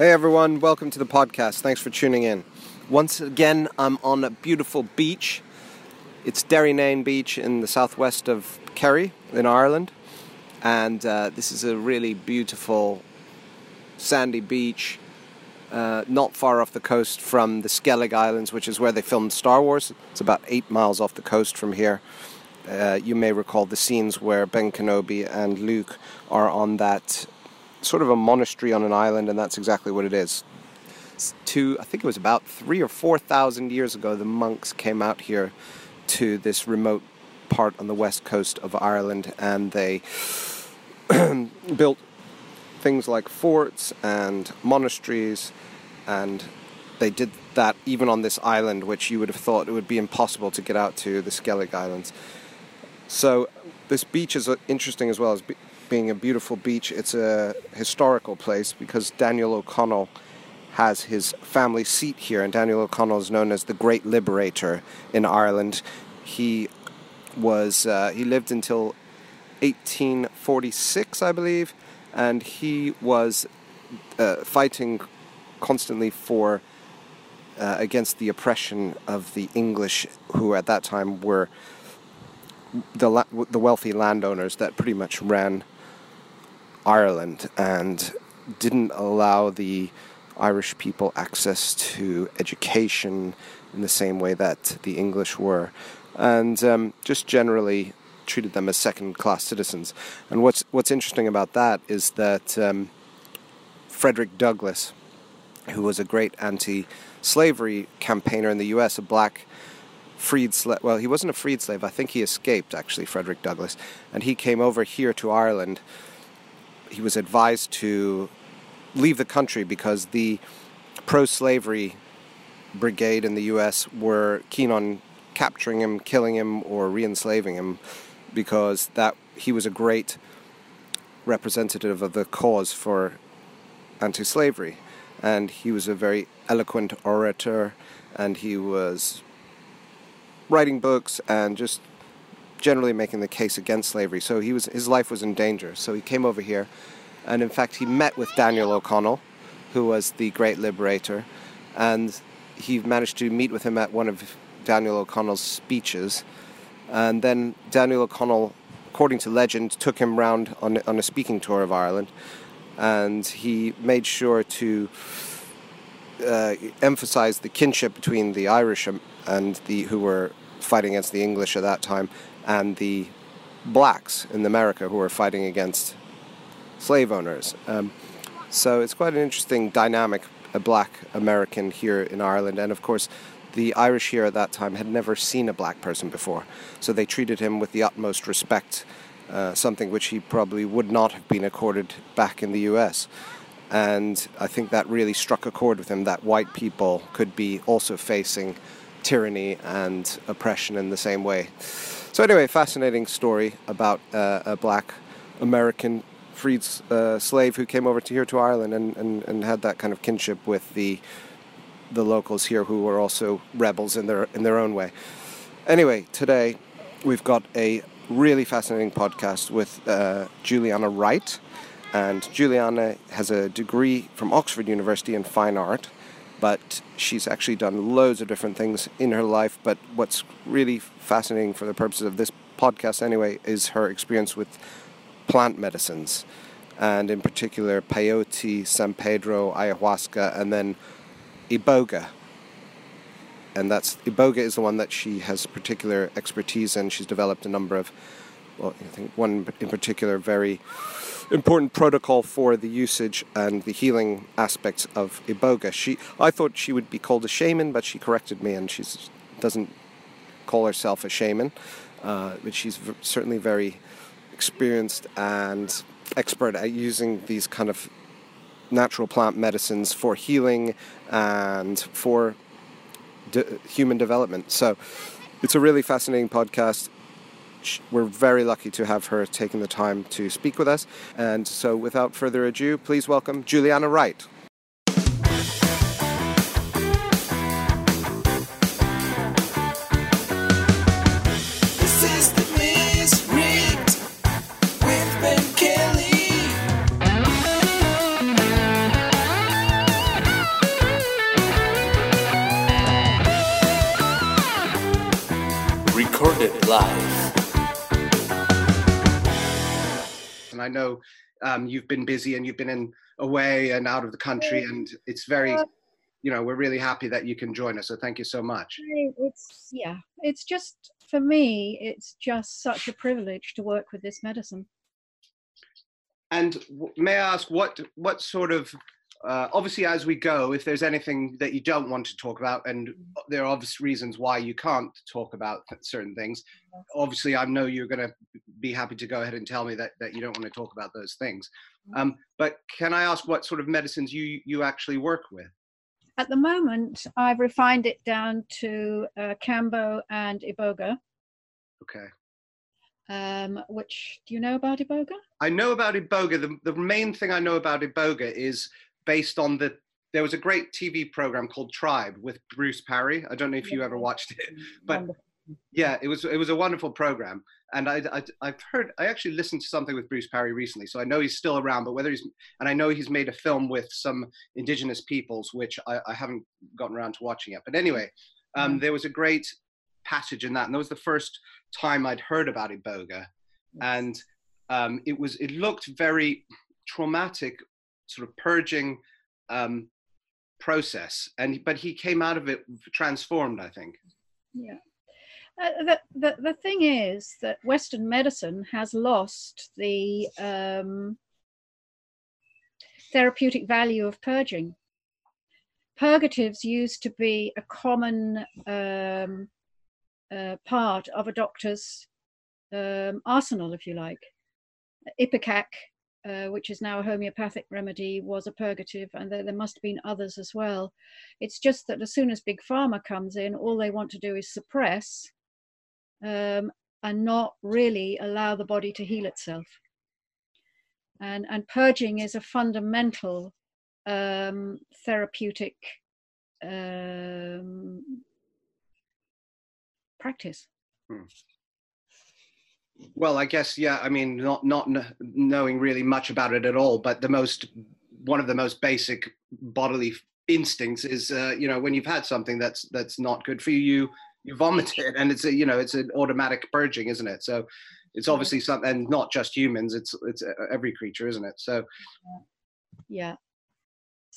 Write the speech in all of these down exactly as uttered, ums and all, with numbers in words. Hey everyone, welcome to the podcast. Thanks for tuning in. Once again, I'm on a beautiful beach. It's Derrynane Beach in the southwest of Kerry in Ireland. And uh, this is a really beautiful sandy beach, uh, not far off the coast from the Skellig Islands, which is where they filmed Star Wars. It's about eight miles off the coast from here. Uh, you may recall the scenes where Ben Kenobi and Luke are on that sort of a monastery on an island, and that's exactly what it is. Two, I think it was about three or four thousand years ago, the monks came out here to this remote part on the west coast of Ireland, and they built things like forts and monasteries, and they did that even on this island, which you would have thought it would be impossible to get out to, the Skellig Islands. So this beach is interesting as well as be- being a beautiful beach. It's a historical place because Daniel O'Connell has his family seat here, and Daniel O'Connell is known as the Great Liberator in Ireland. He was uh, he lived until eighteen forty-six, I believe, and he was uh, fighting constantly for uh, against the oppression of the English, who at that time were the la- the wealthy landowners that pretty much ran Ireland and didn't allow the Irish people access to education in the same way that the English were, and um, just generally treated them as second-class citizens. And what's what's interesting about that is that um, Frederick Douglass, who was a great anti-slavery campaigner in the U S, a black freed slave, well, he wasn't a freed slave, I think he escaped, actually, Frederick Douglass, and he came over here to Ireland. He was advised to leave the country because the pro-slavery brigade in the U S were keen on capturing him, killing him, or re-enslaving him, because that he was a great representative of the cause for anti-slavery. And he was a very eloquent orator, and he was writing books and just generally making the case against slavery. So he was his life was in danger. So he came over here, and in fact he met with Daniel O'Connell, who was the Great Liberator, and he managed to meet with him at one of Daniel O'Connell's speeches. And then Daniel O'Connell, according to legend, took him round on, on a speaking tour of Ireland, and he made sure to uh, emphasize the kinship between the Irish and the who were fighting against the English at that time, and the blacks in America who were fighting against slave owners. Um, so it's quite an interesting dynamic, a black American here in Ireland. And of course, the Irish here at that time had never seen a black person before. So they treated him with the utmost respect, uh, something which he probably would not have been accorded back in the U S. And I think that really struck a chord with him, that white people could be also facing tyranny and oppression in the same way. So anyway, fascinating story about uh, a black American freed uh, slave who came over to here to Ireland and, and, and had that kind of kinship with the the locals here, who were also rebels in their in their own way. Anyway, today we've got a really fascinating podcast with uh, Juliana Wright, and Juliana has a degree from Oxford University in fine art, but she's actually done loads of different things in her life. But what's really fascinating for the purposes of this podcast anyway is her experience with plant medicines, and in particular peyote, San Pedro, ayahuasca, and then Iboga. And that's Iboga is the one that she has particular expertise in. She's developed a number of, well, I think one in particular very important protocol for the usage and the healing aspects of Iboga. She, I thought she would be called a shaman, but she corrected me, and she doesn't call herself a shaman. Uh, but she's v- certainly very experienced and expert at using these kind of natural plant medicines for healing and for de- human development. So it's a really fascinating podcast. We're very lucky to have her taking the time to speak with us. And so without further ado, please welcome Juliana Wright. This is The Miss Reed with Ben Kelly. life. And I know um, you've been busy and you've been in away and out of the country, and it's very, you know, we're really happy that you can join us. So thank you so much. It's, yeah, it's just, for me, it's just such a privilege to work with this medicine. And w- may I ask what, what sort of, uh, obviously as we go, if there's anything that you don't want to talk about, and there are obvious reasons why you can't talk about certain things, obviously I know you're going to be happy to go ahead and tell me that, that you don't want to talk about those things. Um, but can I ask what sort of medicines you, you actually work with? At the moment, I've refined it down to uh, Kambo and Iboga. Okay. Um, which, do you know about Iboga? I know about Iboga. The, the main thing I know about Iboga is based on the, there was a great T V program called Tribe with Bruce Parry. I don't know if you ever watched it, but wonderful. Yeah, it was it was a wonderful program. And I, I, I've heard, I actually listened to something with Bruce Parry recently, so I know he's still around, but whether he's, and I know he's made a film with some indigenous peoples, which I, I haven't gotten around to watching yet. But anyway, um, mm. there was a great passage in that, and that was the first time I'd heard about Iboga. Yes. And um, it was, it looked very traumatic, sort of purging um, process. And, but he came out of it transformed, I think. Yeah. Uh, the, the, the thing is that Western medicine has lost the um, therapeutic value of purging. Purgatives used to be a common um, uh, part of a doctor's um, arsenal, if you like. Ipecac, uh, which is now a homeopathic remedy, was a purgative, and there, there must have been others as well. It's just that as soon as Big Pharma comes in, all they want to do is suppress Um, and not really allow the body to heal itself. And, and purging is a fundamental um, therapeutic um, practice. Hmm. Well, I guess, yeah, I mean, not, not kn- knowing really much about it at all, but the most, one of the most basic bodily instincts is, uh, you know, when you've had something that's, that's not good for you, you You vomit it, and it's a, you know, it's an automatic purging, isn't it? So it's obviously something, and not just humans, it's it's every creature, isn't it? So yeah,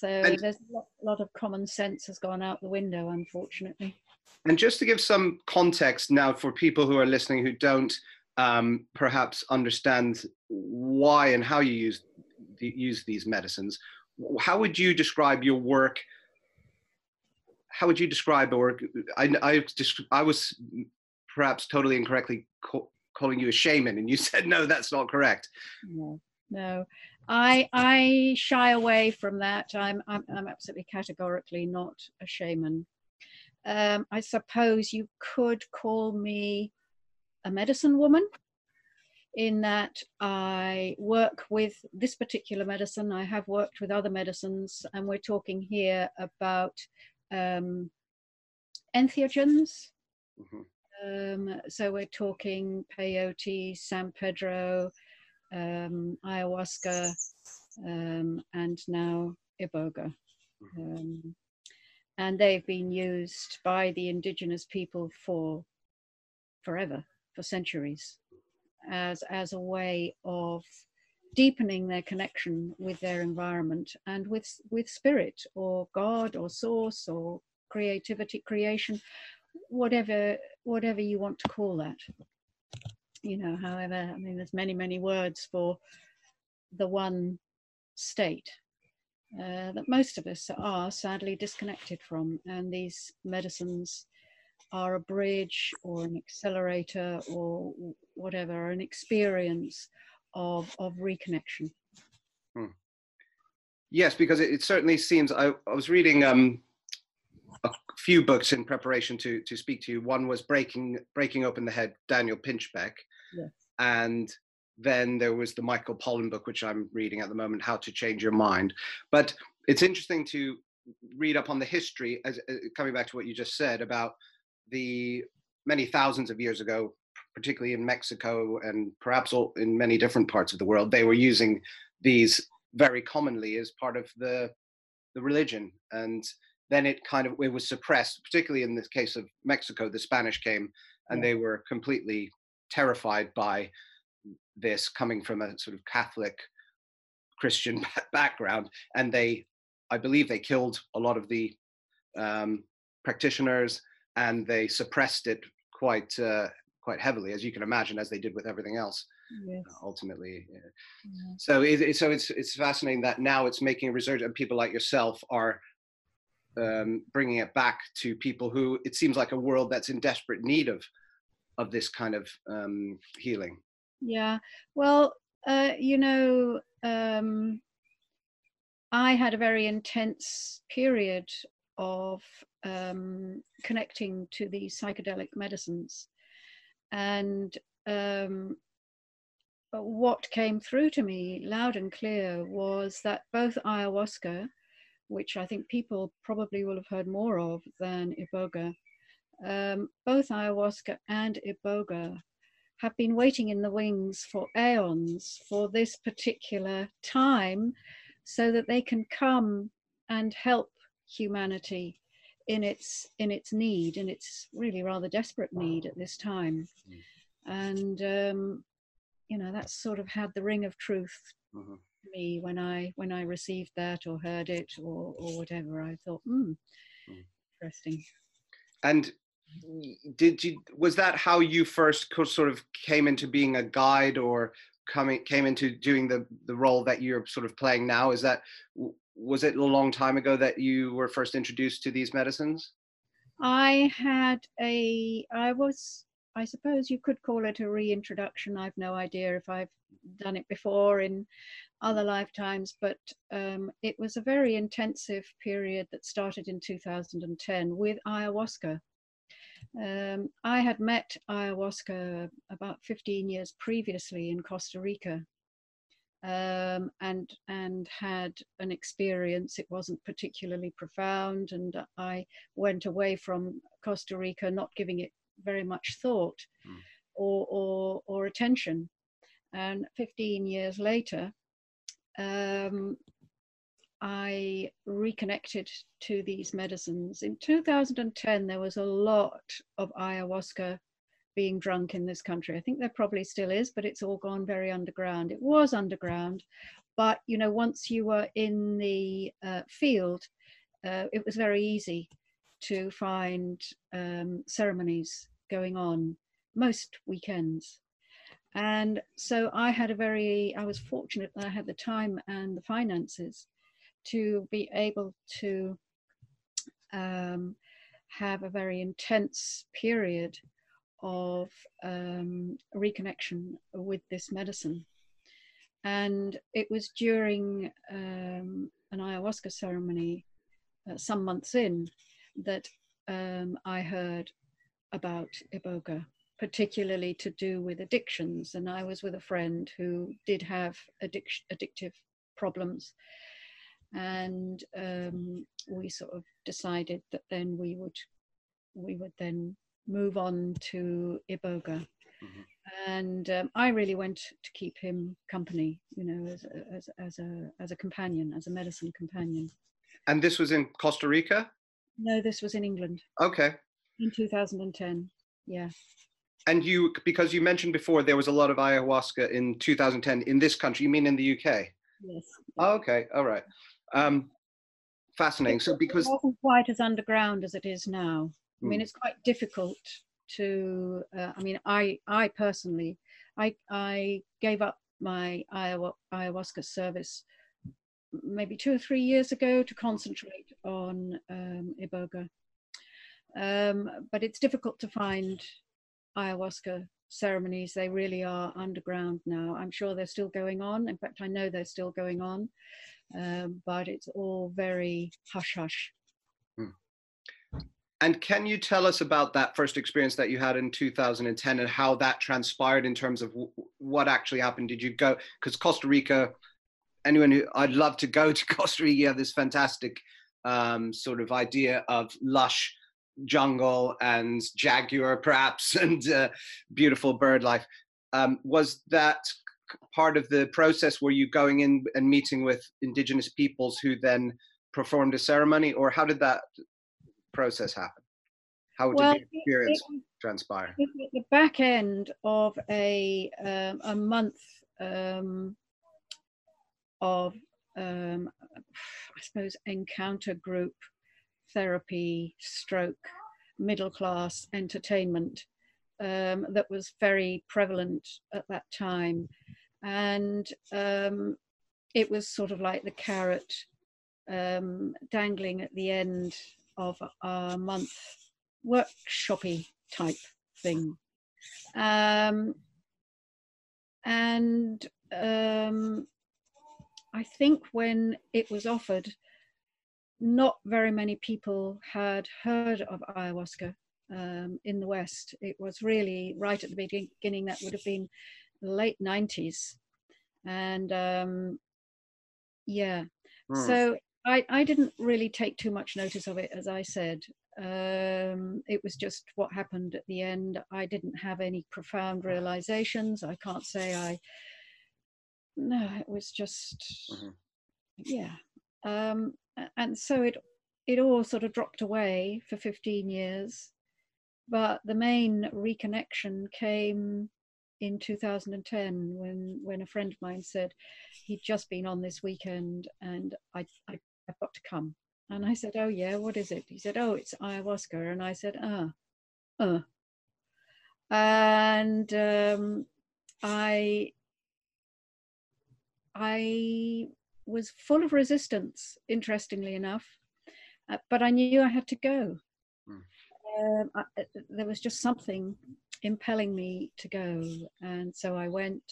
so and, there's a lot, lot of common sense has gone out the window, unfortunately. And just to give some context now for people who are listening who don't um, perhaps understand why and how you use use these medicines, how would you describe your work? How would you describe, or I, I, I was perhaps totally incorrectly co- calling you a shaman, and you said, no, that's not correct. No, no, I I shy away from that. I'm I'm, I'm absolutely categorically not a shaman. Um, I suppose you could call me a medicine woman, in that I work with this particular medicine. I have worked with other medicines, and we're talking here about Um, entheogens. Mm-hmm. Um, so we're talking peyote, San Pedro, um, ayahuasca, um, and now Iboga. Mm-hmm. Um, and they've been used by the indigenous people for forever, for centuries, as, as a way of deepening their connection with their environment and with with spirit or God or source or creativity, creation, whatever whatever you want to call that. You know, however, I mean, there's many, many words for the one state uh, that most of us are sadly disconnected from. And these medicines are a bridge or an accelerator or whatever, an experience Of, of reconnection. Hmm. Yes, because it, it certainly seems, I, I was reading um, a few books in preparation to to speak to you. One was Breaking Breaking Open the Head, Daniel Pinchbeck. Yes. And then there was the Michael Pollan book, which I'm reading at the moment, How to Change Your Mind. But it's interesting to read up on the history, as uh, coming back to what you just said about the many thousands of years ago, particularly in Mexico and perhaps all in many different parts of the world, they were using these very commonly as part of the the religion. And then it kind of, it was suppressed, particularly in the case of Mexico, the Spanish came and they were completely terrified by this, coming from a sort of Catholic Christian background. And they, I believe they killed a lot of the um, practitioners, and they suppressed it quite uh, quite heavily, as you can imagine, as they did with everything else. Yes. Uh, ultimately, yeah. Yeah. So it, it, so it's it's fascinating that now it's making a resurgence, and people like yourself are um, bringing it back to people who, it seems like, a world that's in desperate need of of this kind of um, healing. Yeah. Well, uh, you know, um, I had a very intense period of um, connecting to the psychedelic medicines, and um, what came through to me loud and clear was that both ayahuasca, which I think people probably will have heard more of than Iboga, um, both ayahuasca and Iboga have been waiting in the wings for aeons for this particular time, so that they can come and help humanity in its in its need, and its really rather desperate need at this time. And um, you know, that's sort of had the ring of truth mm-hmm. to me when I when I received that or heard it or or whatever. I thought, hmm, mm. interesting. And did you, was that how you first sort of came into being a guide, or coming came into doing the the role that you're sort of playing now? Is that, was it a long time ago that you were first introduced to these medicines? I had a I was I suppose you could call it a reintroduction. I've no idea if I've done it before in other lifetimes, but um, it was a very intensive period that started in two thousand ten with ayahuasca. Um, I had met ayahuasca about fifteen years previously in Costa Rica, um, and and had an experience. It wasn't particularly profound, and I went away from Costa Rica not giving it very much thought mm. or, or or attention. And fifteen years later, um, I reconnected to these medicines. In two thousand ten, there was a lot of ayahuasca being drunk in this country. I think there probably still is, but it's all gone very underground. It was underground, but you know, once you were in the uh, field, uh, it was very easy to find um, ceremonies going on most weekends. And so I had a very, I was fortunate that I had the time and the finances to be able to um, have a very intense period of um, reconnection with this medicine. And it was during um, an ayahuasca ceremony uh, some months in that um, I heard about Iboga, particularly to do with addictions. And I was with a friend who did have addic- addictive problems. And um, we sort of decided that then we would we would then move on to Iboga. Mm-hmm. And um, I really went to keep him company, you know, as a, as as a as a companion, as a medicine companion. And this was in Costa Rica? No, this was in England. Okay. In two thousand ten, yeah. And you, because you mentioned before there was a lot of ayahuasca in two thousand ten in this country. You mean in the U K? Yes. Oh, okay. All right. Um, fascinating. So because it wasn't quite as underground as it is now. I mean, mm. it's quite difficult to. Uh, I mean, I I personally, I I gave up my ayahuasca service maybe two or three years ago to concentrate on um, Iboga. Um, but it's difficult to find ayahuasca ceremonies. They really are underground now. I'm sure they're still going on. In fact, I know they're still going on. Um, but it's all very hush-hush. Hmm. And can you tell us about that first experience that you had in two thousand ten and how that transpired in terms of w- what actually happened? Did you go, because Costa Rica, anyone who, I'd love to go to Costa Rica, you have this fantastic um, sort of idea of lush jungle and jaguar perhaps and uh, beautiful bird life. Um, was that part of the process? Were you going in and meeting with indigenous peoples who then performed a ceremony, or how did that process happen? How did well, you experience? It, transpire? At the back end of a, um, a month um, of, um, I suppose, encounter group therapy, stroke, middle class entertainment um, that was very prevalent at that time. And um, it was sort of like the carrot um, dangling at the end of a month, workshoppy type thing. Um, and um, I think when it was offered, not very many people had heard of ayahuasca um, in the West. It was really right at the beginning. That would have been the late nineties. And um, yeah, mm. so I, I didn't really take too much notice of it, as I said. Um, it was just what happened at the end. I didn't have any profound realizations. I can't say I, no, it was just, mm-hmm. yeah. Um, and so it, it all sort of dropped away for fifteen years. But the main reconnection came in two thousand ten when, when a friend of mine said, he'd just been on this weekend and I, I, I've got to come. And I said, oh yeah, what is it? He said, oh, it's ayahuasca. And I said, ah, uh, uh. And um, I, I was full of resistance, interestingly enough, uh, but I knew I had to go. Mm. Um, I, there was just something impelling me to go. And so I went,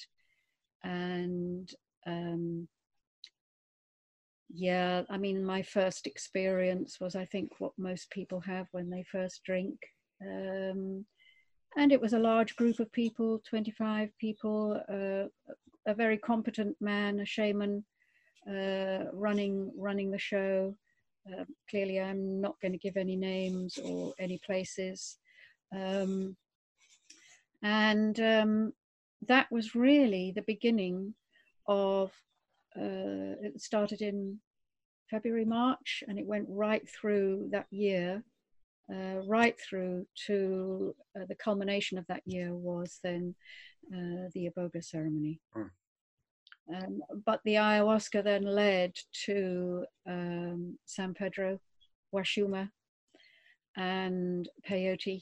and um, yeah, I mean, my first experience was, I think, what most people have when they first drink. Um, and it was a large group of people, twenty-five people, uh, a very competent man, a shaman, uh, running, running the show. Uh, clearly, I'm not going to give any names or any places. Um, and um, that was really the beginning of Uh, it started in February, March, and it went right through that year, uh, right through to uh, the culmination of that year was then uh, the Iboga ceremony. Mm. Um, but the ayahuasca then led to um, San Pedro, Washuma, and peyote,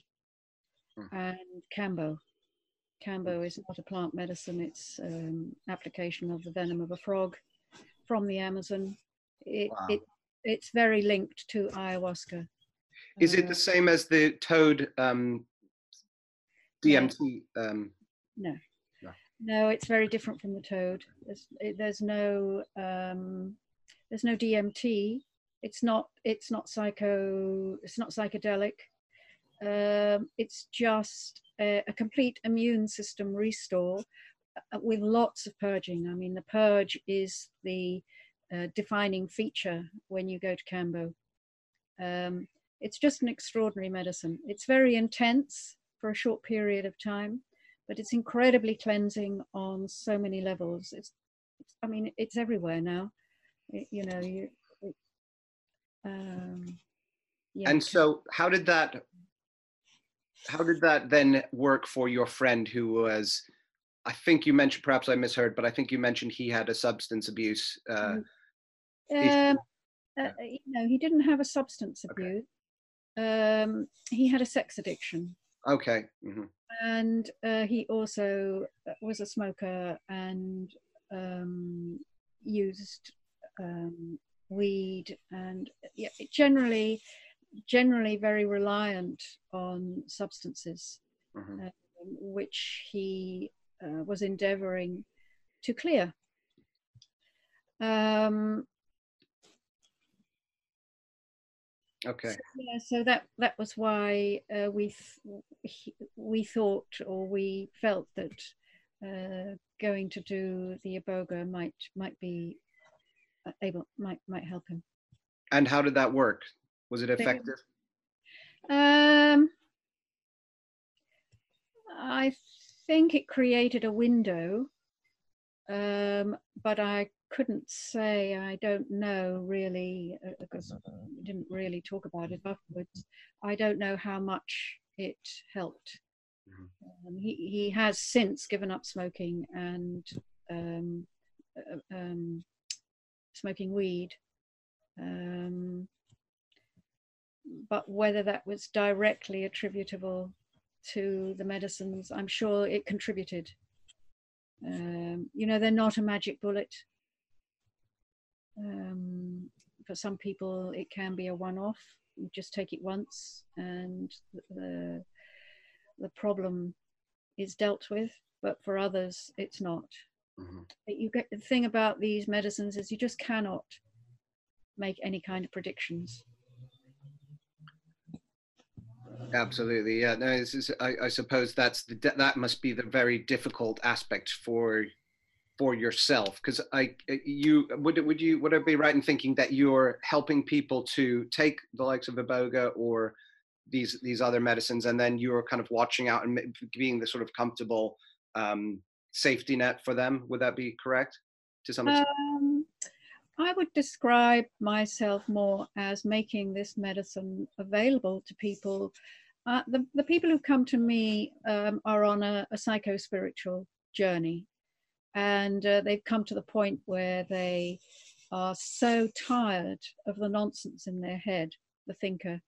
mm. and Kambo. Kambo is not a plant medicine, it's um, application of the venom of a frog from the Amazon. It, wow. it, it's very linked to ayahuasca. Is uh, it the same as the toad um, D M T? No. Um, no. no. No, it's very different from the toad. There's, it, there's, no, um, there's no D M T. It's not, it's not, psycho, it's not psychedelic. Um, it's just a, a complete immune system restore uh, with lots of purging. I mean, the purge is the uh, defining feature when you go to Kambo. Um, it's just an extraordinary medicine. It's very intense for a short period of time, but it's incredibly cleansing on so many levels. It's, it's I mean, it's everywhere now. It, you know, you. It, um, yeah. And so, how did that? How did that then work for your friend who was, I think you mentioned, perhaps I misheard, but I think you mentioned he had a substance abuse. Uh, um, uh, you know, he didn't have a substance abuse. Okay. Um, he had a sex addiction. Okay. Mm-hmm. And uh, he also was a smoker and um, used um, weed and yeah, generally... generally very reliant on substances, mm-hmm. uh, which he uh, was endeavoring to clear. Um, okay. So, yeah, so that that was why uh, we th we thought or we felt that uh, going to do the Iboga might might be able might might help him. And how did that work? Was it effective? Um, I think it created a window, um, but I couldn't say, I don't know really, uh, because we didn't really talk about it afterwards. I don't know how much it helped. Mm-hmm. um, he, he has since given up smoking and um, uh, um, smoking weed. Um, but whether that was directly attributable to the medicines, I'm sure it contributed. Um, you know, they're not a magic bullet. Um, for some people, it can be a one-off. You just take it once and the, the problem is dealt with, but for others, it's not. Mm-hmm. You get, the thing about these medicines is you just cannot make any kind of predictions. Absolutely, yeah. No, this is, I, I suppose that's the, that must be the very difficult aspect for for yourself, because I you would would you would I be right in thinking that you're helping people to take the likes of Iboga or these these other medicines, and then you're kind of watching out and being the sort of comfortable um, safety net for them? Would that be correct to some extent? Um, I would describe myself more as making this medicine available to people. Uh, the, the people who come to me um, are on a, a psycho-spiritual journey, and uh, they've come to the point where they are so tired of the nonsense in their head, the thinker,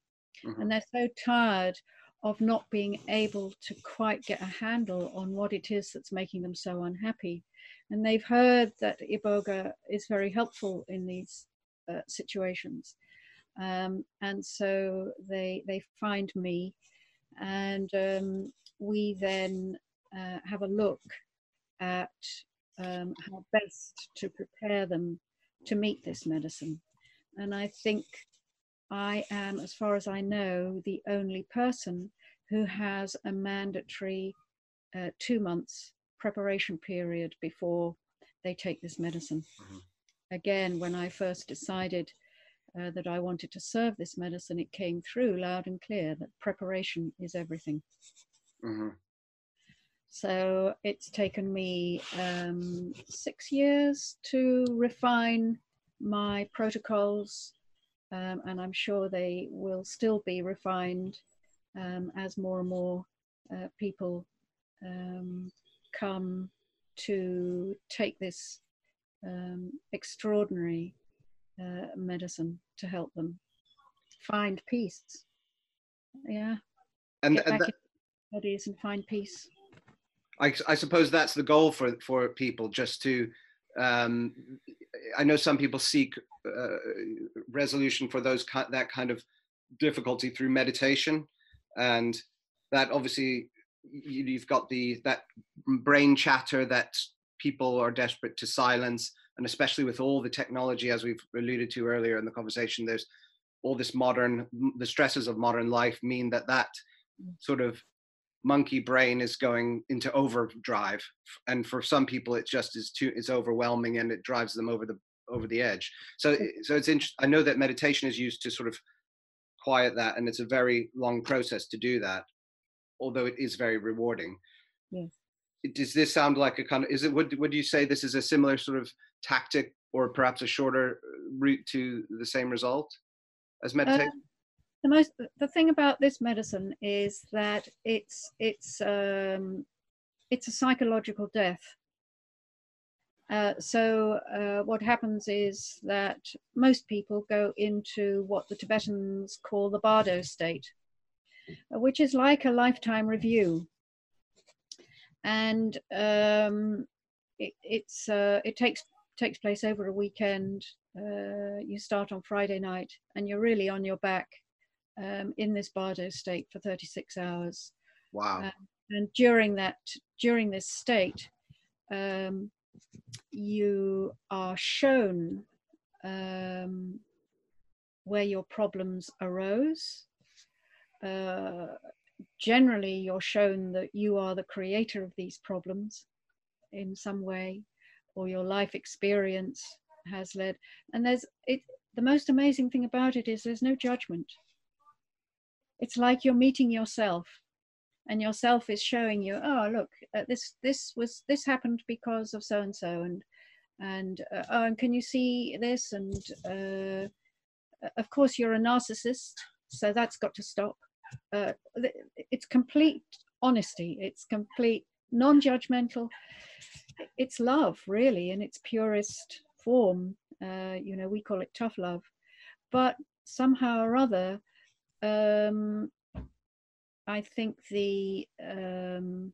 mm-hmm. and they're so tired of not being able to quite get a handle on what it is that's making them so unhappy. And they've heard that Iboga is very helpful in these uh, situations. Um, and so they, they find me, and um, we then uh, have a look at um, how best to prepare them to meet this medicine. And I think I am, as far as I know, the only person who has a mandatory uh, two months preparation period before they take this medicine. Mm-hmm. Again, when I first decided uh, that I wanted to serve this medicine, it came through loud and clear that preparation is everything. Mm-hmm. So it's taken me um, six years to refine my protocols. Um, and I'm sure they will still be refined um, as more and more uh, people um, come to take this um, extraordinary uh, medicine to help them find peace. Yeah, and, get and back that, in their bodies and find peace. I, I suppose that's the goal for for people, just to. Um, I know some people seek uh, resolution for those ki that kind of difficulty through meditation, and that obviously you, you've got the that brain chatter that people are desperate to silence, and especially with all the technology, as we've alluded to earlier in the conversation, there's all this modern the stresses of modern life mean that that sort of monkey brain is going into overdrive, and for some people it just is too it's overwhelming and it drives them over the over the edge. So so it's interesting. I know that meditation is used to sort of quiet that, and it's a very long process to do that, although it is very rewarding. Yes. Does this sound like a kind of is it would would you say this is a similar sort of tactic, or perhaps a shorter route to the same result as meditation? Uh The most the thing about this medicine is that it's it's um, it's a psychological death. Uh, so uh, what happens is that most people go into what the Tibetans call the Bardo state, which is like a lifetime review, and um, it, it's uh, it takes takes place over a weekend. Uh, you start on Friday night, and you're really on your back. Um, in this Bardo state for thirty-six hours. Wow. Uh, and during that, during this state, um, you are shown um, where your problems arose. Uh, generally, you're shown that you are the creator of these problems in some way, or your life experience has led. And there's it. The most amazing thing about it is there's no judgment. It's like you're meeting yourself, and yourself is showing you, oh, look, uh, this this was this happened because of so and so, and and uh, oh, and can you see this? And uh, of course, you're a narcissist, so that's got to stop. uh, it's complete honesty, it's complete non-judgmental, it's love really in its purest form. Uh, you know, we call it tough love, but somehow or other, um, I think the um,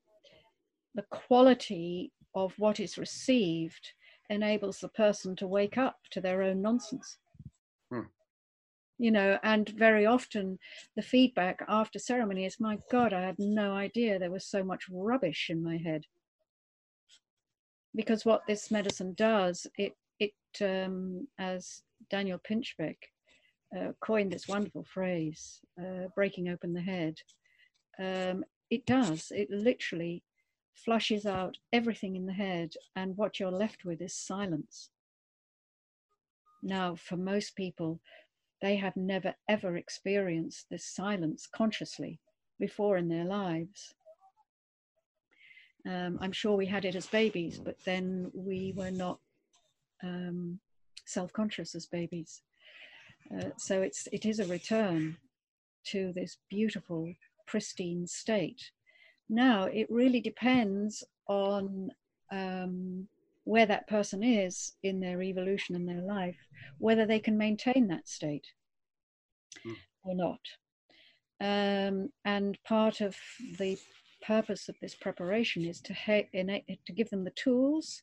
the quality of what is received enables the person to wake up to their own nonsense. Hmm. You know, and very often the feedback after ceremony is, my God, I had no idea there was so much rubbish in my head. Because what this medicine does, it, it um, as Daniel Pinchbeck uh, coined this wonderful phrase, uh, breaking open the head, um, it does, it literally flushes out everything in the head, and what you're left with is silence. Now, for most people, they have never ever experienced this silence consciously before in their lives. Um, I'm sure we had it as babies, but then we were not um, self-conscious as babies. Uh, so it's, it is a return to this beautiful, pristine state. Now, it really depends on um, where that person is in their evolution and their life, whether they can maintain that state mm. or not. Um, and part of the purpose of this preparation is to, to give them the tools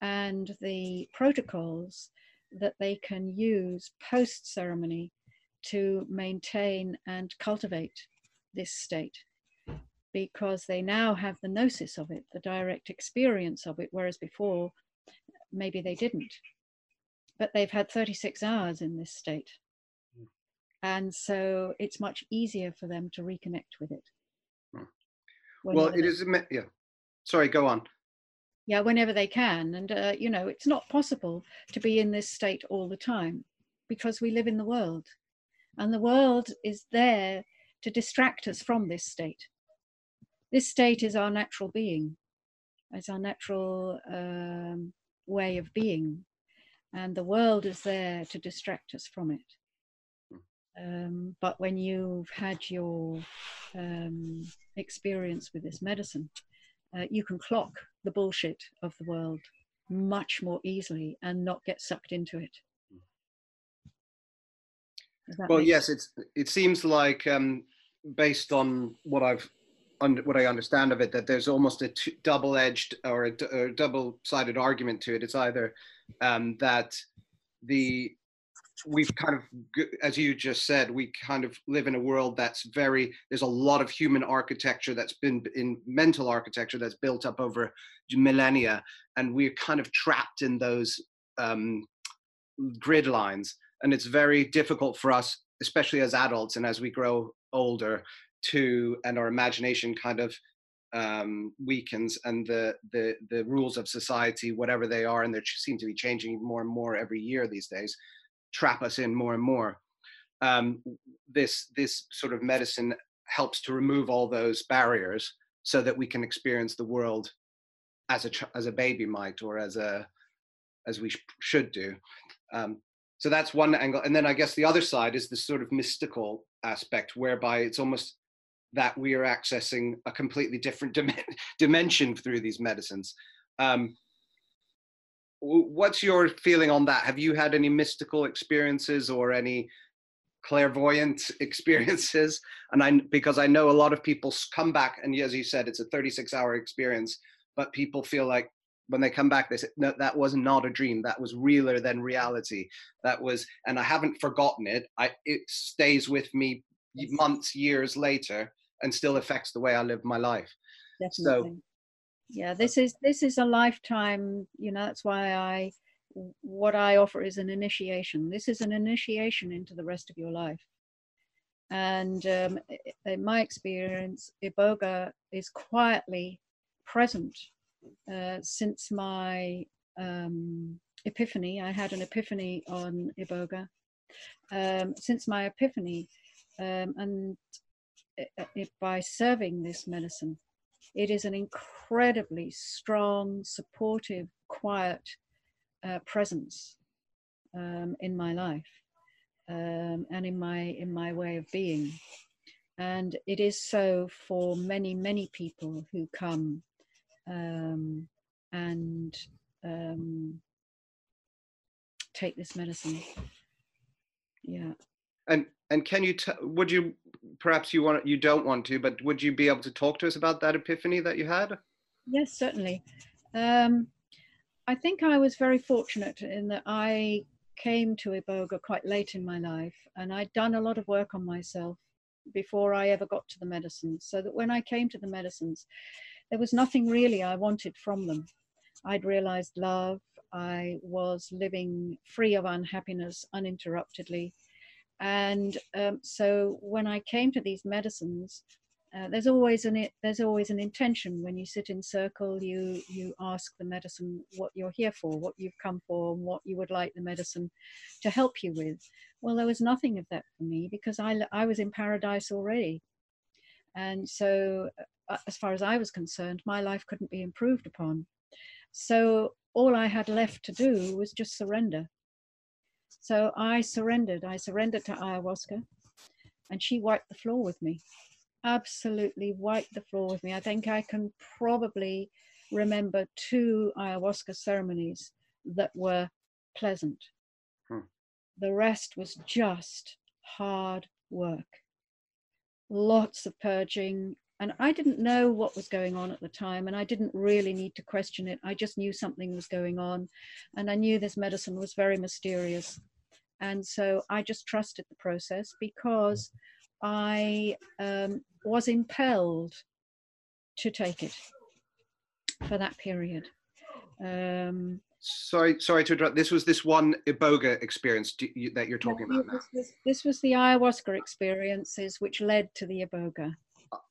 and the protocols that they can use post-ceremony to maintain and cultivate this state, because they now have the gnosis of it, the direct experience of it, whereas before, maybe they didn't. But they've had thirty-six hours in this state. Mm. And so it's much easier for them to reconnect with it. Mm. Well, it is, yeah. Sorry, go on. Yeah, whenever they can. And, uh, you know, it's not possible to be in this state all the time, because we live in the world. And the world is there to distract us from this state. This state is our natural being, it's our natural um, way of being, and the world is there to distract us from it. Um, but when you've had your um, experience with this medicine, uh, you can clock the bullshit of the world much more easily and not get sucked into it. Well, yes, it's, it seems like um, based on what I've Under, what I understand of it, that there's almost a t double-edged or a, d a double-sided argument to it. It's either um, that the we've kind of, as you just said, we kind of live in a world that's very, there's a lot of human architecture that's been in mental architecture that's built up over millennia, and we're kind of trapped in those um, grid lines, and it's very difficult for us, especially as adults and as we grow older, to, and our imagination kind of um, weakens, and the, the, the rules of society, whatever they are, and they seem to be changing more and more every year these days, trap us in more and more. Um, this, this sort of medicine helps to remove all those barriers so that we can experience the world as a, as a baby might, or as, a, as we sh should do. Um, so that's one angle. And then I guess the other side is the sort of mystical aspect, whereby it's almost that we are accessing a completely different dim dimension through these medicines. Um, what's your feeling on that? Have you had any mystical experiences or any clairvoyant experiences? And I, because I know a lot of people come back, and as you said, it's a thirty-six hour experience, but people feel like when they come back, they say, no, that was not a dream. That was realer than reality. That was, and I haven't forgotten it. I, it stays with me months, years later, and still affects the way I live my life. Definitely. So, yeah, this is this is a lifetime, you know, that's why I, what I offer is an initiation. This is an initiation into the rest of your life. And um, in my experience, Iboga is quietly present uh, since my um, epiphany. I had an epiphany on Iboga. Um, since my epiphany, Um, and it, it, by serving this medicine, it is an incredibly strong, supportive, quiet uh, presence um, in my life um, and in my in my way of being. And it is so for many, many people who come um, and um, take this medicine. Yeah. And and can you t- would you perhaps you want you don't want to, but would you be able to talk to us about that epiphany that you had? Yes, certainly. Um, I think I was very fortunate in that I came to Iboga quite late in my life, and I'd done a lot of work on myself before I ever got to the medicines, so that when I came to the medicines, there was nothing really I wanted from them. I'd realized love. I was living free of unhappiness uninterruptedly. And um, so when I came to these medicines, uh, there's always an there's always an intention. When you sit in circle, you you ask the medicine what you're here for, what you've come for, and what you would like the medicine to help you with. Well, there was nothing of that for me, because I I was in paradise already, and so uh, as far as I was concerned, my life couldn't be improved upon. So all I had left to do was just surrender. So I surrendered. I surrendered to ayahuasca, and she wiped the floor with me. Absolutely wiped the floor with me. I think I can probably remember two ayahuasca ceremonies that were pleasant. Hmm. The rest was just hard work. Lots of purging. And I didn't know what was going on at the time, and I didn't really need to question it. I just knew something was going on, and I knew this medicine was very mysterious. And so I just trusted the process, because I um, was impelled to take it for that period. Um, sorry, sorry to interrupt. This was this one Iboga experience do you, that you're talking no, about now. This, this was the ayahuasca experiences which led to the Iboga.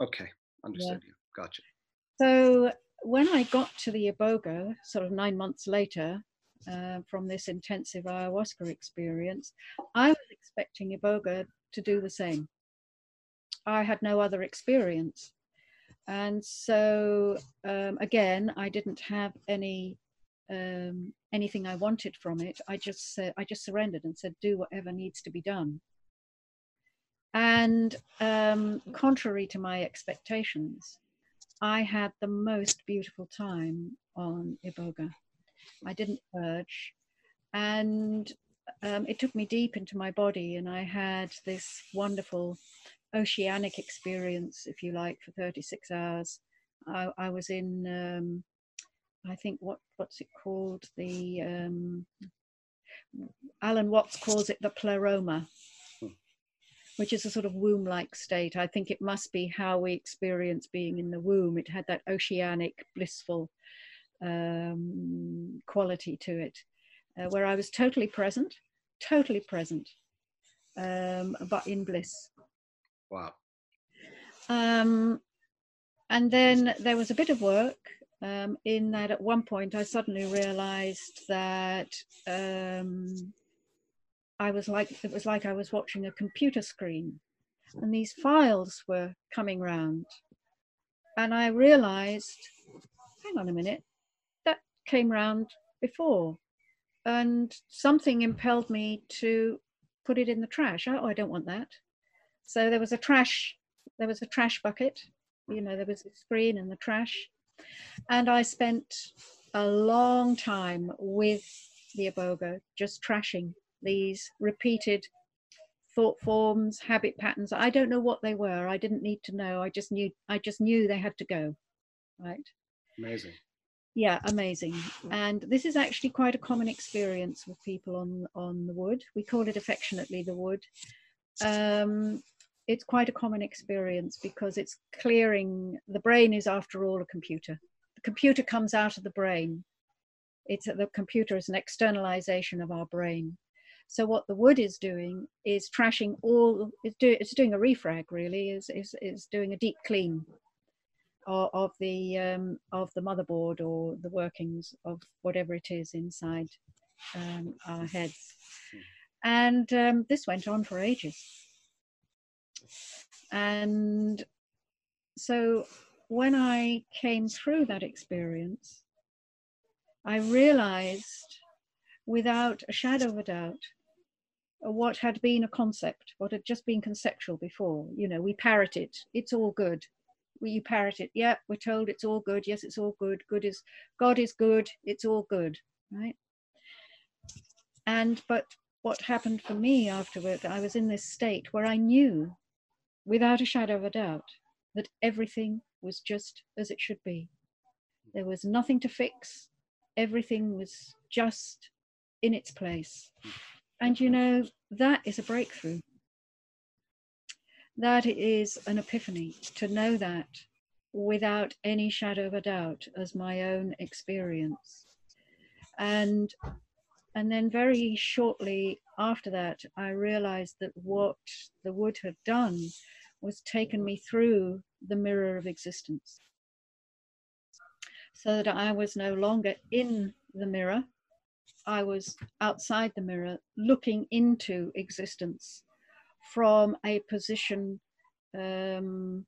Okay, understood yeah. you. Gotcha. So when I got to the Iboga, sort of nine months later, Uh, from this intensive ayahuasca experience, I was expecting Iboga to do the same. I had no other experience. And so, um, again, I didn't have any um, anything I wanted from it. I just, uh, I just surrendered and said, do whatever needs to be done. And um, contrary to my expectations, I had the most beautiful time on Iboga. I didn't urge, and um, it took me deep into my body, and I had this wonderful oceanic experience, if you like, for thirty-six hours. I, I was in, um, I think, what what's it called? The um, Alan Watts calls it the Pleroma, which is a sort of womb-like state. I think it must be how we experience being in the womb. It had that oceanic, blissful um quality to it, uh, where I was totally present totally present um but in bliss. Wow. Um and then there was a bit of work, um in that at one point I suddenly realized that um I was like it was like I was watching a computer screen, and these files were coming round, and I realized, hang on a minute, came round before, and something impelled me to put it in the trash. Oh, I don't want that. So there was a trash, there was a trash bucket, you know, there was a screen in the trash. And I spent a long time with the Iboga, just trashing these repeated thought forms, habit patterns. I don't know what they were. I didn't need to know. I just knew, I just knew they had to go, right? Amazing. Yeah, amazing. And this is actually quite a common experience with people on, on the wood. We call it affectionately the wood. Um, it's quite a common experience, because it's clearing. The brain is, after all, a computer. The computer comes out of the brain. It's the computer is an externalization of our brain. So what the wood is doing is trashing all, it's, do, it's doing a refrag really, is is is doing a deep clean of the um, of the motherboard, or the workings of whatever it is inside um, our heads. And um, this went on for ages. And so when I came through that experience, I realized without a shadow of a doubt what had been a concept, what had just been conceptual before. You know, we parrot it. It's all good. We you parrot it. Yeah, we're told it's all good. Yes, it's all good. Good is, God is good. It's all good, right? And, but what happened for me afterward, I was in this state where I knew without a shadow of a doubt that everything was just as it should be. There was nothing to fix. Everything was just in its place. And you know, that is a breakthrough. That is an epiphany, to know that without any shadow of a doubt as my own experience. And, and then very shortly after that, I realized that what the wood had done was taken me through the mirror of existence, so that I was no longer in the mirror. I was outside the mirror, looking into existence from a position um,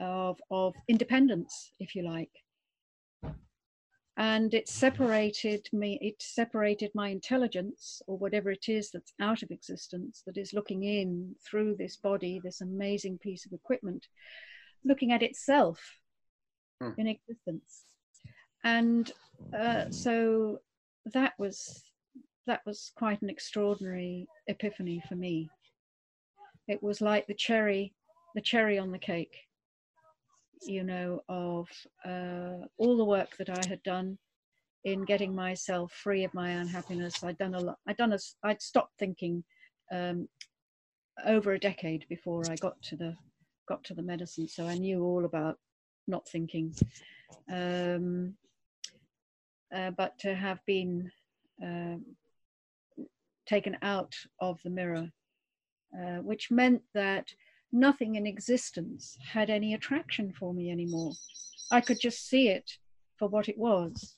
of, of independence, if you like. And it separated me, it separated my intelligence, or whatever it is that's out of existence, that is looking in through this body, this amazing piece of equipment, looking at itself hmm. in existence. And uh, so that was, that was quite an extraordinary epiphany for me. It was like the cherry, the cherry on the cake, you know, of uh, all the work that I had done in getting myself free of my unhappiness. I'd done a lot. I'd done a, I'd stopped thinking um, over a decade before I got to the got to the medicine, so I knew all about not thinking. Um, uh, but to have been um, taken out of the mirror, uh, which meant that nothing in existence had any attraction for me anymore. I could just see it for what it was,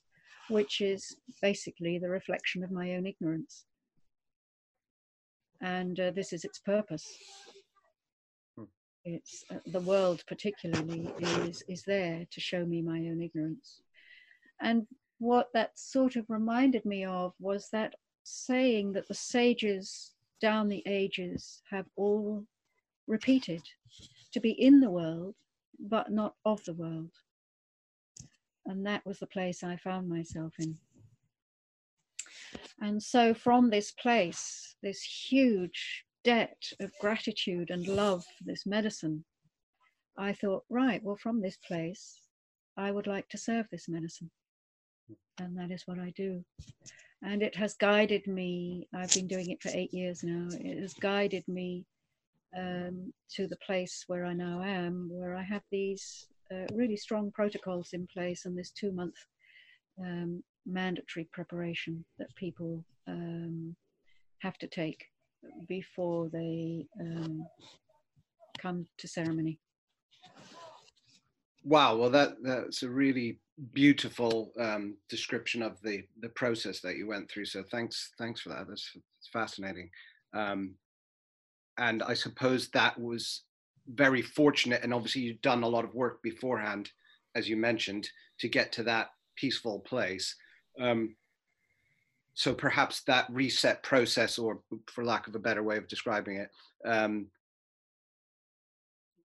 which is basically the reflection of my own ignorance. And uh, this is its purpose. Hmm. It's uh, the world particularly is, is there to show me my own ignorance. And what that sort of reminded me of was that saying that the sages down the ages have all repeated, to be in the world but not of the world. And that was the place I found myself in. And so from this place, this huge debt of gratitude and love for this medicine, I thought, right, well, from this place I would like to serve this medicine. And that is what I do. And it has guided me. I've been doing it for eight years now. It has guided me Um, to the place where I now am, where I have these uh, really strong protocols in place, and this two-month um, mandatory preparation that people um, have to take before they um, come to ceremony. Wow, well that, that's a really beautiful um, description of the, the process that you went through, so thanks, thanks for that, that's, that's fascinating. Um, And I suppose that was very fortunate. And obviously you've done a lot of work beforehand, as you mentioned, to get to that peaceful place. Um, so perhaps that reset process, or for lack of a better way of describing it, um,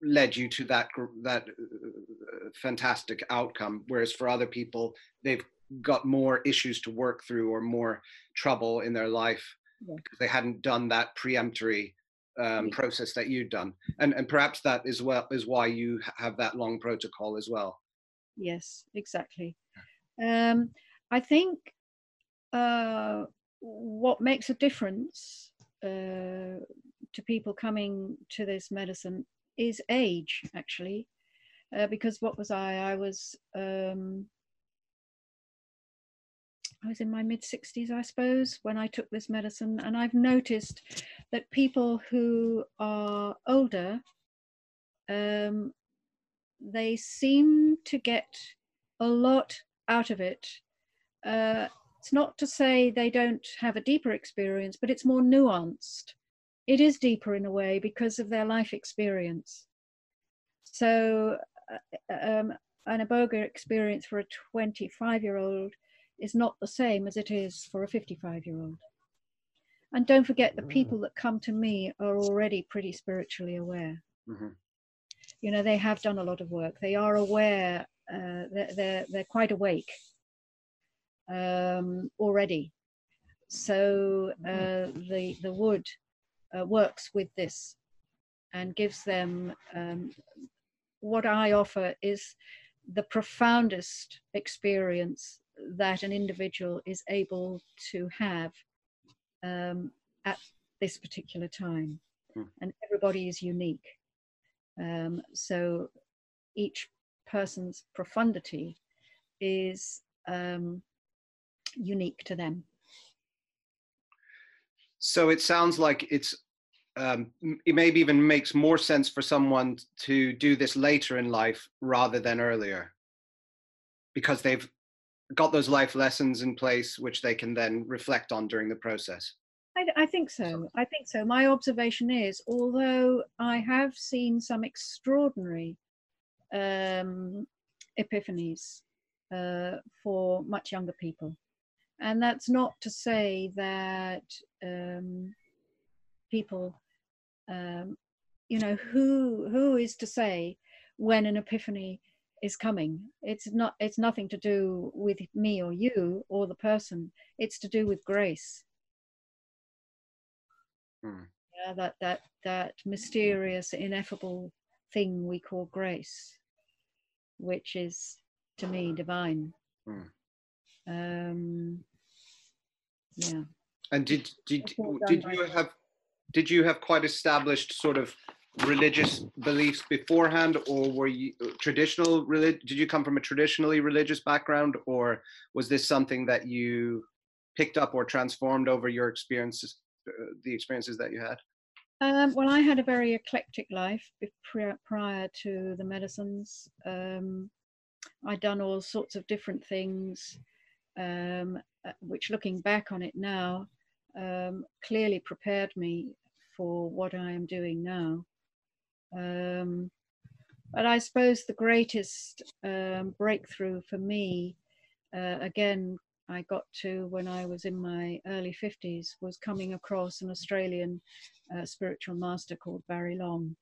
led you to that, that uh, fantastic outcome. Whereas for other people, they've got more issues to work through or more trouble in their life yeah. because they hadn't done that preemptory Um, process that you've done, and and perhaps that is well is why you have that long protocol as well. Yes, exactly. Um, I think uh, what makes a difference uh, to people coming to this medicine is age, actually, uh, because what was I? I was um, I was in my mid sixties, I suppose, when I took this medicine. And I've noticed that people who are older, um, they seem to get a lot out of it. Uh, it's not to say they don't have a deeper experience, but it's more nuanced. It is deeper in a way because of their life experience. So um, an Iboga experience for a twenty-five-year-old is not the same as it is for a fifty-five-year-old. And don't forget, the people that come to me are already pretty spiritually aware. Mm-hmm. You know, they have done a lot of work. They are aware. Uh, they're, they're, they're quite awake um, already. So uh, the, the wood uh, works with this and gives them, um, what I offer is the profoundest experience that an individual is able to have um, at this particular time. Mm. And everybody is unique. Um, so each person's profundity is um, unique to them. So it sounds like it's, um, it maybe even makes more sense for someone to do this later in life rather than earlier, because they've got those life lessons in place, which they can then reflect on during the process. I, I think so. I think so. My observation is, although I have seen some extraordinary um, epiphanies uh, for much younger people. And that's not to say that um, people, um, you know, who who is to say when an epiphany is coming? It's not. It's nothing to do with me or you or the person. It's to do with grace. Hmm. Yeah, that that that mysterious, ineffable thing we call grace, which is to me divine. Hmm. Um, yeah. And did did did you have did you have quite established sort of religious beliefs beforehand, or were you traditional relig- did you come from a traditionally religious background, or was this something that you picked up or transformed over your experiences, the experiences that you had? Um, well, I had a very eclectic life prior to the medicines. Um, I'd done all sorts of different things. Um, which, looking back on it now, um, clearly prepared me for what I am doing now. Um, but I suppose the greatest um, breakthrough for me, uh, again, I got to when I was in my early fifties, was coming across an Australian uh, spiritual master called Barry Long.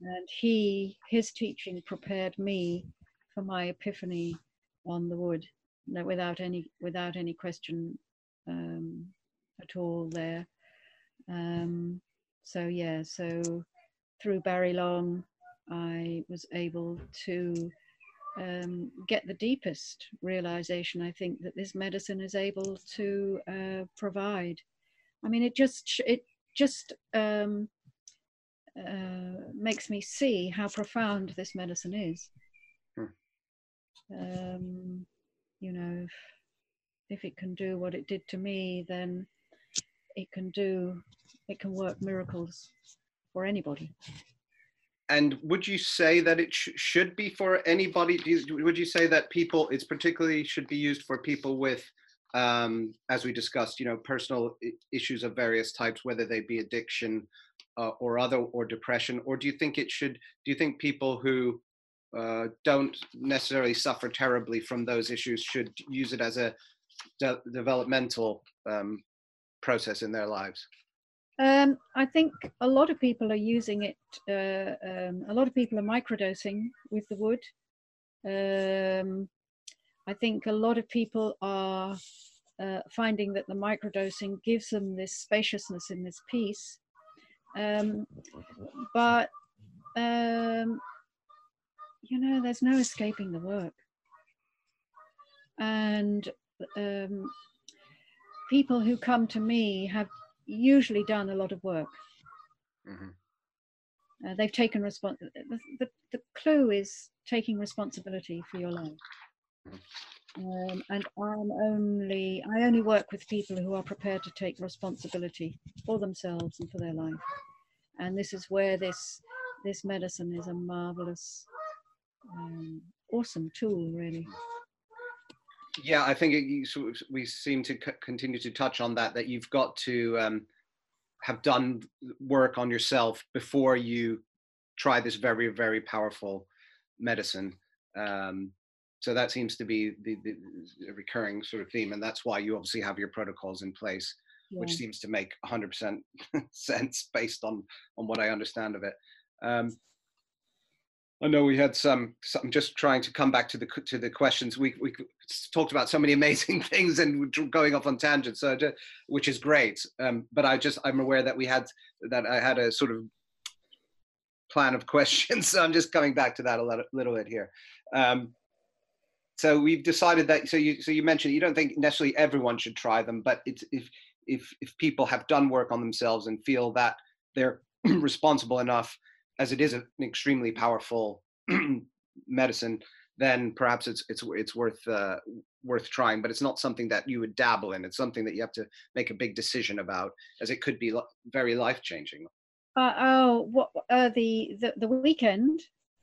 And he, his teaching prepared me for my epiphany on the wood. No, without any without any question um, at all there. Um, so yeah, so through Barry Long, I was able to um, get the deepest realization, I think, that this medicine is able to uh, provide. I mean, it just it just um, uh, makes me see how profound this medicine is. Hmm. Um, You know, if, if it can do what it did to me, then it can do, it can work miracles for anybody. And would you say that it sh should be for anybody? Do you, would you say that people, it's particularly should be used for people with, um, as we discussed, you know, personal issues of various types, whether they be addiction uh, or other, or depression? Or do you think it should, do you think people who Uh, don't necessarily suffer terribly from those issues should use it as a de developmental um, process in their lives? Um, I think a lot of people are using it. Uh, um, a lot of people are microdosing with the wood. Um, I think a lot of people are uh, finding that the microdosing gives them this spaciousness in this peace. Um, but um, you know, there's no escaping the work. And um, people who come to me have usually done a lot of work. Mm-hmm. uh, they've taken respons- the, the, the clue is taking responsibility for your life. Um, and I'm only, I only work with people who are prepared to take responsibility for themselves and for their life. And this is where this, this medicine is a marvelous, Um, awesome tool, really. Yeah, I think it, you, so we seem to c continue to touch on that, that you've got to um, have done work on yourself before you try this very, very powerful medicine. Um, so that seems to be the, the recurring sort of theme, and that's why you obviously have your protocols in place yeah. which seems to make one hundred percent sense based on on what I understand of it. Um, I know we had some, I'm just trying to come back to the to the questions. We we talked about so many amazing things and going off on tangents, so just, which is great. Um, but I just, I'm aware that we had, that I had a sort of plan of questions. So I'm just coming back to that a little, little bit here. Um, so we've decided that, so you, so you mentioned you don't think necessarily everyone should try them, but it's, if, if, if people have done work on themselves and feel that they're responsible enough, as it is an extremely powerful medicine, then perhaps it's it's it's worth uh, worth trying. But it's not something that you would dabble in. It's something that you have to make a big decision about, as it could be li very life changing. Uh, oh, what uh, the, the the weekend?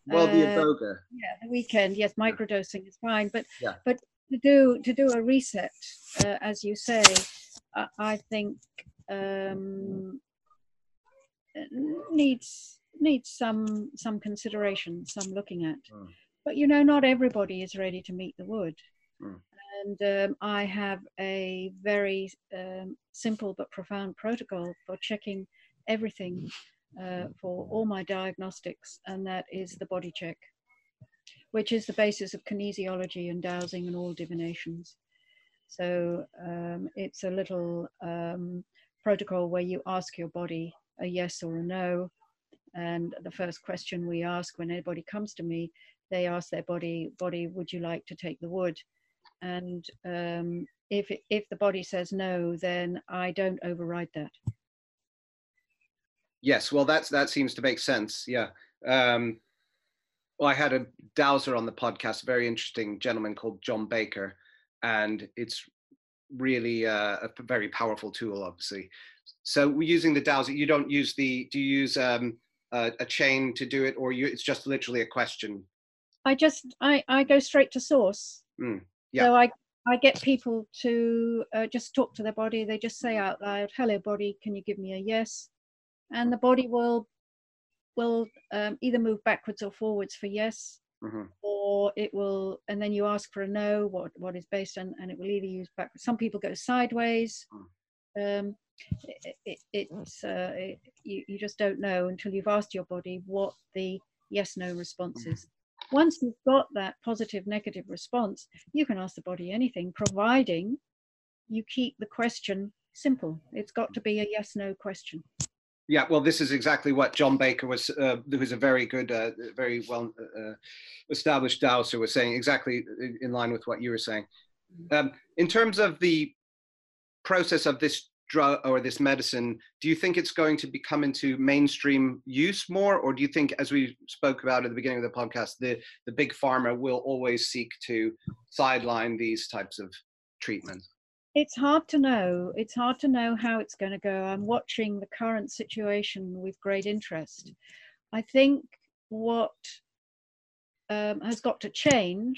Well, the Iboga. Uh, yeah, the weekend. Yes, microdosing is fine, but yeah. but to do to do a reset, uh, as you say, uh, I think um, needs. needs some some consideration, some looking at. Mm. But you know, not everybody is ready to meet the wood. Mm. And um, I have a very um, simple but profound protocol for checking everything uh, for all my diagnostics, and that is the body check, which is the basis of kinesiology and dowsing and all divinations. So um, it's a little um, protocol where you ask your body a yes or a no. And the first question we ask when anybody comes to me, they ask their body, body, would you like to take the wood? And um, if, it, if the body says no, then I don't override that. Yes, well, that's, that seems to make sense, yeah. Um, well, I had a dowser on the podcast, a very interesting gentleman called John Baker, and it's really uh, a very powerful tool, obviously. So we're using the dowser, you don't use the, do you use... Um, A, a chain to do it, or you it's just literally a question? I just I, I go straight to source. Mm, yeah. So I I get people to uh, just talk to their body. They just say out loud, hello body, can you give me a yes? And the body will will um, either move backwards or forwards for yes. Mm-hmm. Or it will, and then you ask for a no, what what is based on, and it will either use backwards. Some people go sideways. Mm. um It, it, it's uh, it, you, you just don't know until you've asked your body what the yes-no response is. Once you've got that positive negative response, you can ask the body anything, providing you keep the question simple. It's got to be a yes-no question. Yeah, well, this is exactly what John Baker was, uh, who was a very good, uh, very well uh, established dowser, was saying, exactly in line with what you were saying. Um, in terms of the process of this drug or this medicine, do you think it's going to be come into mainstream use more, or do you think, as we spoke about at the beginning of the podcast, the, the big pharma will always seek to sideline these types of treatments? It's hard to know. It's hard to know how it's going to go. I'm watching the current situation with great interest. I think what um, has got to change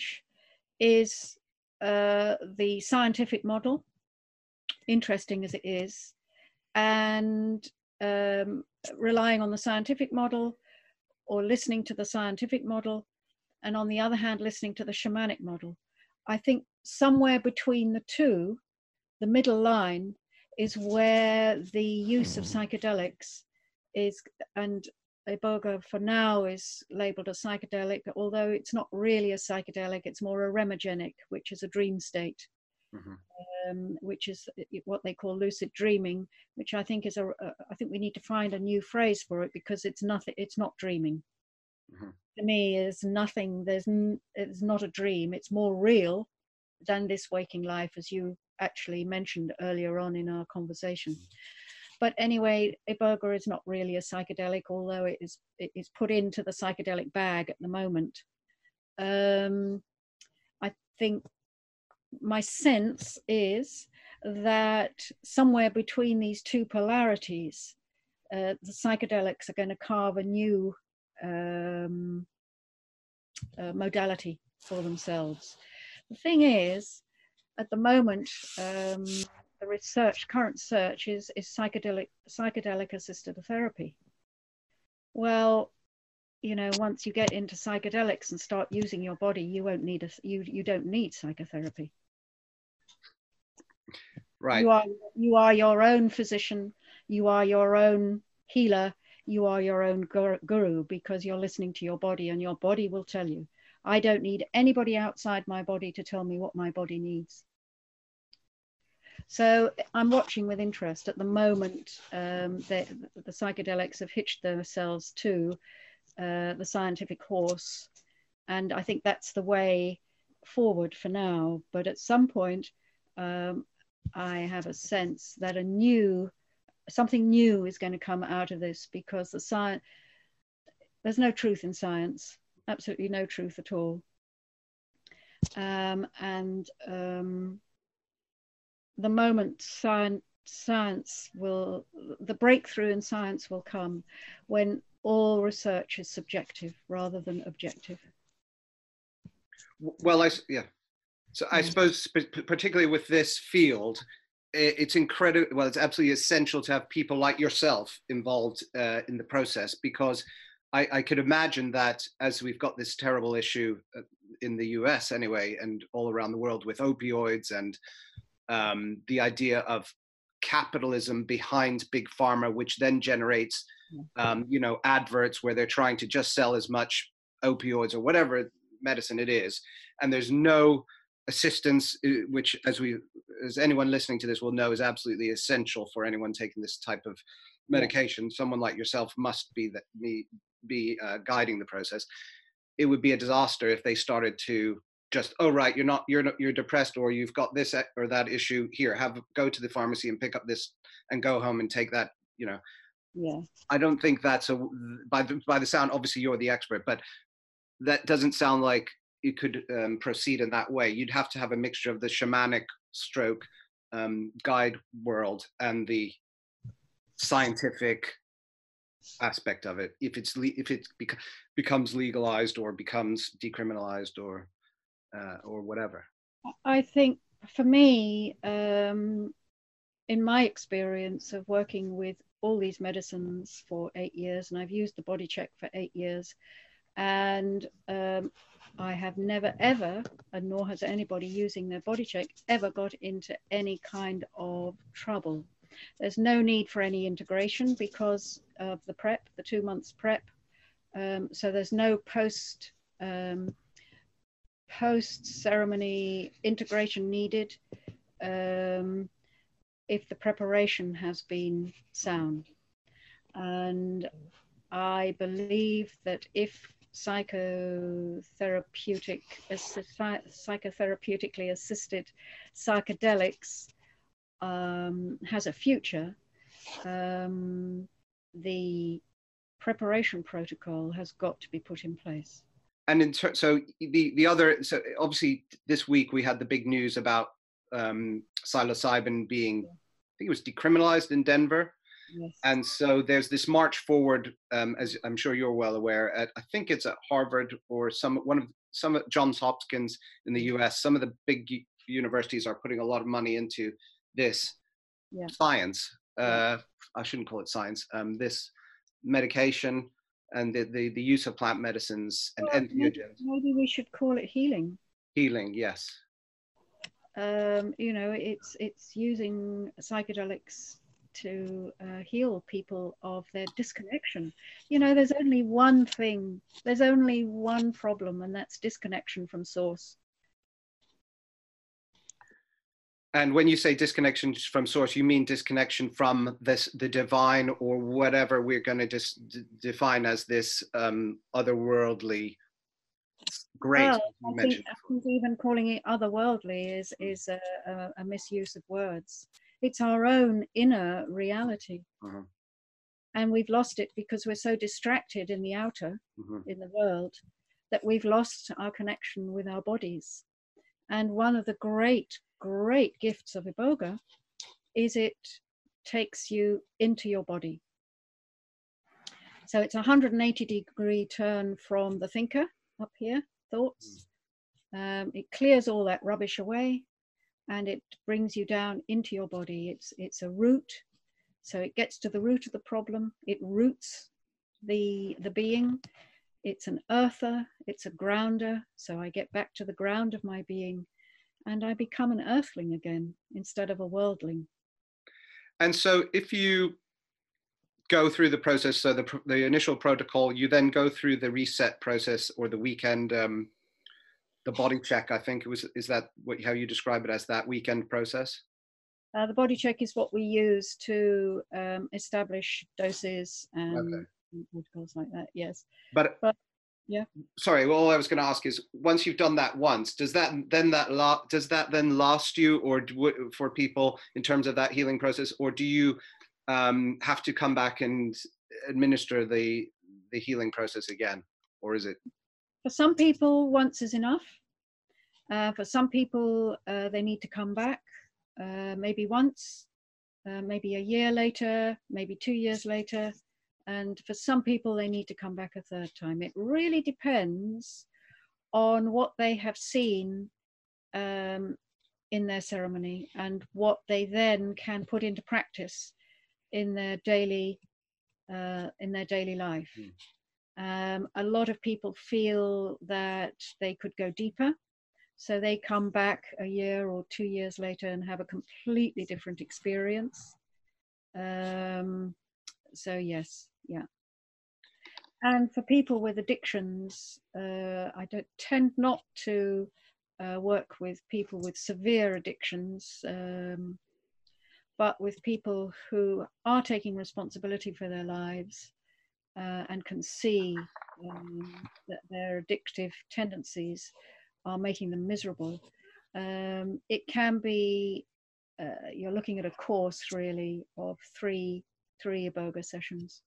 is uh, the scientific model, interesting as it is, and um, relying on the scientific model, or listening to the scientific model, and on the other hand listening to the shamanic model. I think somewhere between the two, the middle line, is where the use of psychedelics is, and Iboga for now is labeled as psychedelic, although it's not really a psychedelic, it's more a remogenic, which is a dream state. Mm-hmm. Um, which is what they call lucid dreaming, which I think is a, a. I think we need to find a new phrase for it, because it's nothing. It's not dreaming. Mm-hmm. To me, it's nothing. There's n it's not a dream. It's more real than this waking life, as you actually mentioned earlier on in our conversation. Mm-hmm. But anyway, Iboga is not really a psychedelic, although it is. It is put into the psychedelic bag at the moment. Um, I think. My sense is that somewhere between these two polarities, uh, the psychedelics are going to carve a new um, uh, modality for themselves. The thing is, at the moment, um, the research, current search is, is psychedelic, psychedelic assisted therapy. Well, you know, once you get into psychedelics and start using your body, you won't need a, you, you don't need psychotherapy. Right. You are, you are your own physician. You are your own healer. You are your own guru, because you're listening to your body, and your body will tell you. I don't need anybody outside my body to tell me what my body needs. So I'm watching with interest. At the moment, um, the, the psychedelics have hitched themselves to uh, the scientific horse. And I think that's the way forward for now. But at some point, um, I have a sense that a new, something new is going to come out of this, because the science, there's no truth in science, absolutely no truth at all. Um, and um, the moment science, science will, the breakthrough in science will come when all research is subjective rather than objective. Well, I, yeah. So I suppose particularly with this field, it's incredible, well, it's absolutely essential to have people like yourself involved uh, in the process, because I, I could imagine that as we've got this terrible issue in the U S anyway, and all around the world with opioids and um, the idea of capitalism behind Big Pharma, which then generates, um, you know, adverts where they're trying to just sell as much opioids or whatever medicine it is, and there's no assistance, which as we as anyone listening to this will know is absolutely essential for anyone taking this type of medication. Yeah. Someone like yourself must be that be, be uh, guiding the process. It would be a disaster if they started to just, oh right, you're not you're not, you're depressed, or you've got this or that issue, here, have go to the pharmacy and pick up this and go home and take that, you know. Yeah. I don't think that's a, by the, by the sound, obviously you're the expert, but that doesn't sound like you could um, proceed in that way. You'd have to have a mixture of the shamanic stroke um, guide world and the scientific aspect of it. If it's le if it bec becomes legalized or becomes decriminalized or uh, or whatever. I think for me, um, in my experience of working with all these medicines for eight years, and I've used the body check for eight years. And um, I have never ever, and nor has anybody using their body check ever got into any kind of trouble. There's no need for any integration because of the prep, the two months prep. Um, so there's no post, um, post ceremony integration needed um, if the preparation has been sound. And I believe that if psychotherapeutic, psychotherapeutically assisted psychedelics um, has a future, um, the preparation protocol has got to be put in place. And in ter so the the other so obviously this week we had the big news about um, psilocybin being, I think it was decriminalized in Denver. Yes. And so there's this march forward, um, as I'm sure you're well aware, at, I think it's at Harvard or some one of some of Johns Hopkins in the U S. Some of the big universities are putting a lot of money into this yeah. science. Uh, I shouldn't call it science. Um, this medication and the, the the use of plant medicines and well, entheogens. Maybe we should call it healing. Healing, yes. Um, you know, it's it's using psychedelics to uh, heal people of their disconnection. You know, there's only one thing, there's only one problem, and that's disconnection from source. And when you say disconnection from source, you mean disconnection from this, the divine, or whatever we're going to just d define as this um, otherworldly great. Well, I think, I think even calling it otherworldly is, is a, a, a misuse of words. It's our own inner reality. Uh-huh. And we've lost it because we're so distracted in the outer, uh-huh. in the world, that we've lost our connection with our bodies. And one of the great, great gifts of Iboga is it takes you into your body. So it's a one hundred eighty degree turn from the thinker up here, thoughts. Um, it clears all that rubbish away. And it brings you down into your body. It's, it's a root. So it gets to the root of the problem. It roots the, the being. It's an earther. It's a grounder. So I get back to the ground of my being. and I become an earthling again instead of a worldling. And so if you go through the process, so the, the initial protocol, you then go through the reset process or the weekend, um, the body check, I think it was, is that what, how you describe it as that weekend process? Uh, the body check is what we use to um, establish doses and okay. protocols like that, yes. But, but yeah. Sorry, well, all I was going to ask is, once you've done that once, does that then that la does that then last you, or do, for people in terms of that healing process, or do you um, have to come back and administer the the healing process again, or is it? For some people, once is enough. Uh, for some people, uh, they need to come back. Uh, maybe once, uh, maybe a year later, maybe two years later, and for some people they need to come back a third time. It really depends on what they have seen um, in their ceremony and what they then can put into practice in their daily uh, in their daily life. Mm. Um, a lot of people feel that they could go deeper. So they come back a year or two years later and have a completely different experience. Um, so yes, yeah. And for people with addictions, uh, I don't tend not to uh, work with people with severe addictions, um, but with people who are taking responsibility for their lives uh, and can see um, that their addictive tendencies are making them miserable. Um, it can be, uh, you're looking at a course really of three, three Iboga sessions.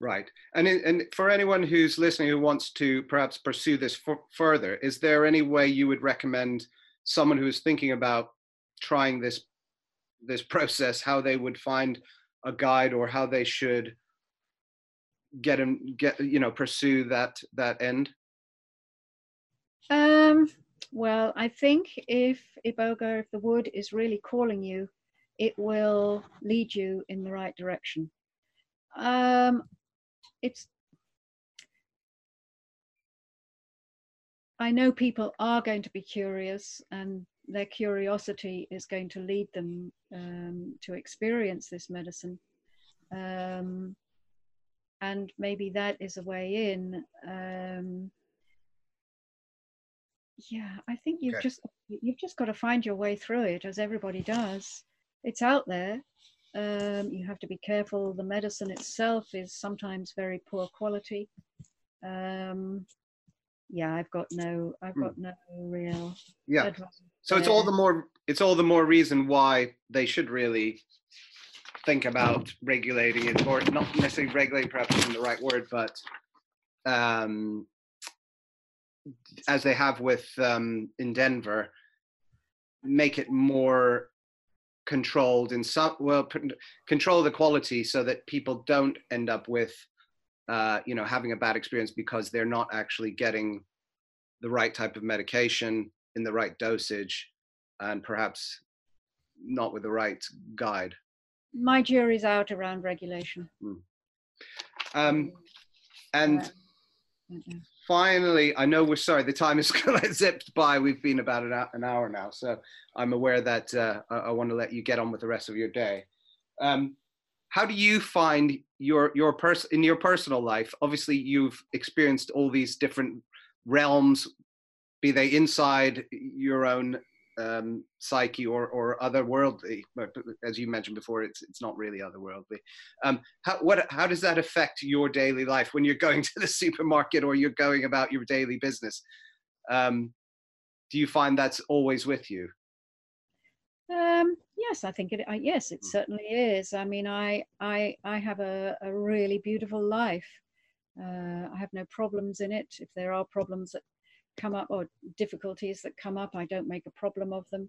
Right, and, in, and for anyone who's listening who wants to perhaps pursue this for, further, is there any way you would recommend someone who's thinking about trying this, this process, how they would find a guide or how they should get and get, you know, pursue that, that end? Um, well, I think if Iboga, if the wood is really calling you, it will lead you in the right direction. Um, it's, I know people are going to be curious, and their curiosity is going to lead them um, to experience this medicine. Um, and maybe that is a way in. Um, Yeah, I think you've okay. just you've just got to find your way through it, as everybody does. It's out there. Um, you have to be careful. The medicine itself is sometimes very poor quality. Um, yeah, I've got no, I've got no real. Yeah. Advice. So it's all the more, it's all the more reason why they should really think about regulating it, or not necessarily regulating, perhaps isn't the right word, but. Um, as they have with um, in Denver, make it more controlled in some, well, control the quality so that people don't end up with, uh, you know, having a bad experience because they're not actually getting the right type of medication in the right dosage and perhaps not with the right guide. My jury's out around regulation. Mm. Um, and... Uh, mm-hmm. Finally, I know we're sorry, the time has zipped by. We've been about an hour, an hour now, so I'm aware that uh, I, I want to let you get on with the rest of your day. Um, how do you find your, your pers in your personal life? Obviously, you've experienced all these different realms, be they inside your own um, psyche or, or otherworldly. As you mentioned before, it's, it's not really otherworldly. Um, how, what, how does that affect your daily life when you're going to the supermarket or you're going about your daily business? Um, do you find that's always with you? Um, yes, I think it, I, yes, it mm. certainly is. I mean, I, I, I have a, a really beautiful life. Uh, I have no problems in it. If there are problems that come up or difficulties that come up, I don't make a problem of them.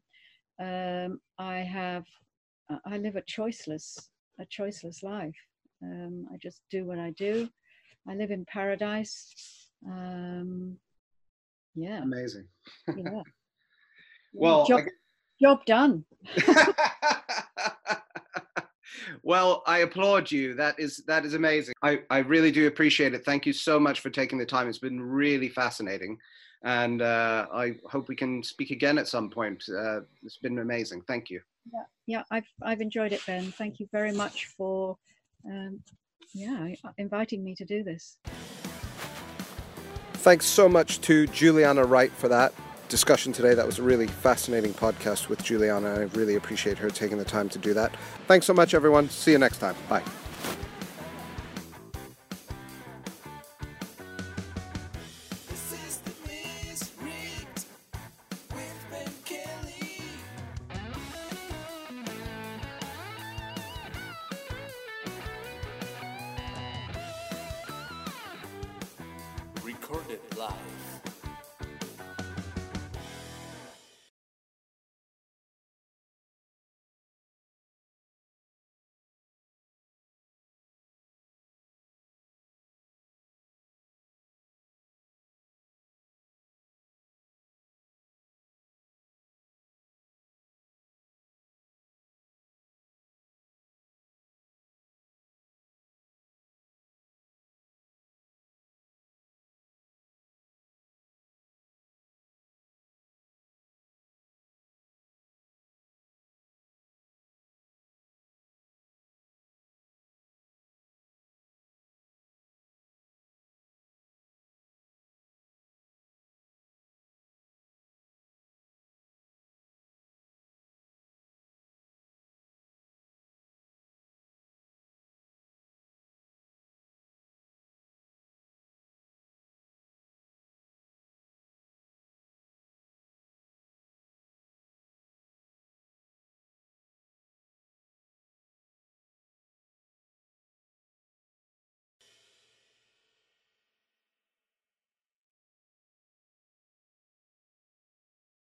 Um, I have, I live a choiceless, a choiceless life. Um, I just do what I do. I live in paradise. Um, yeah. Amazing. Yeah. Well, job, I guess... job done. Well, I applaud you. That is, that is amazing. I, I really do appreciate it. Thank you so much for taking the time. It's been really fascinating. And uh, I hope we can speak again at some point. Uh, it's been amazing. Thank you. Yeah, yeah, I've, I've enjoyed it, Ben. Thank you very much for um, yeah, inviting me to do this. Thanks so much to Juliana Wright for that discussion today. That was a really fascinating podcast with Juliana. I really appreciate her taking the time to do that. Thanks so much, everyone. See you next time. Bye. Recorded live.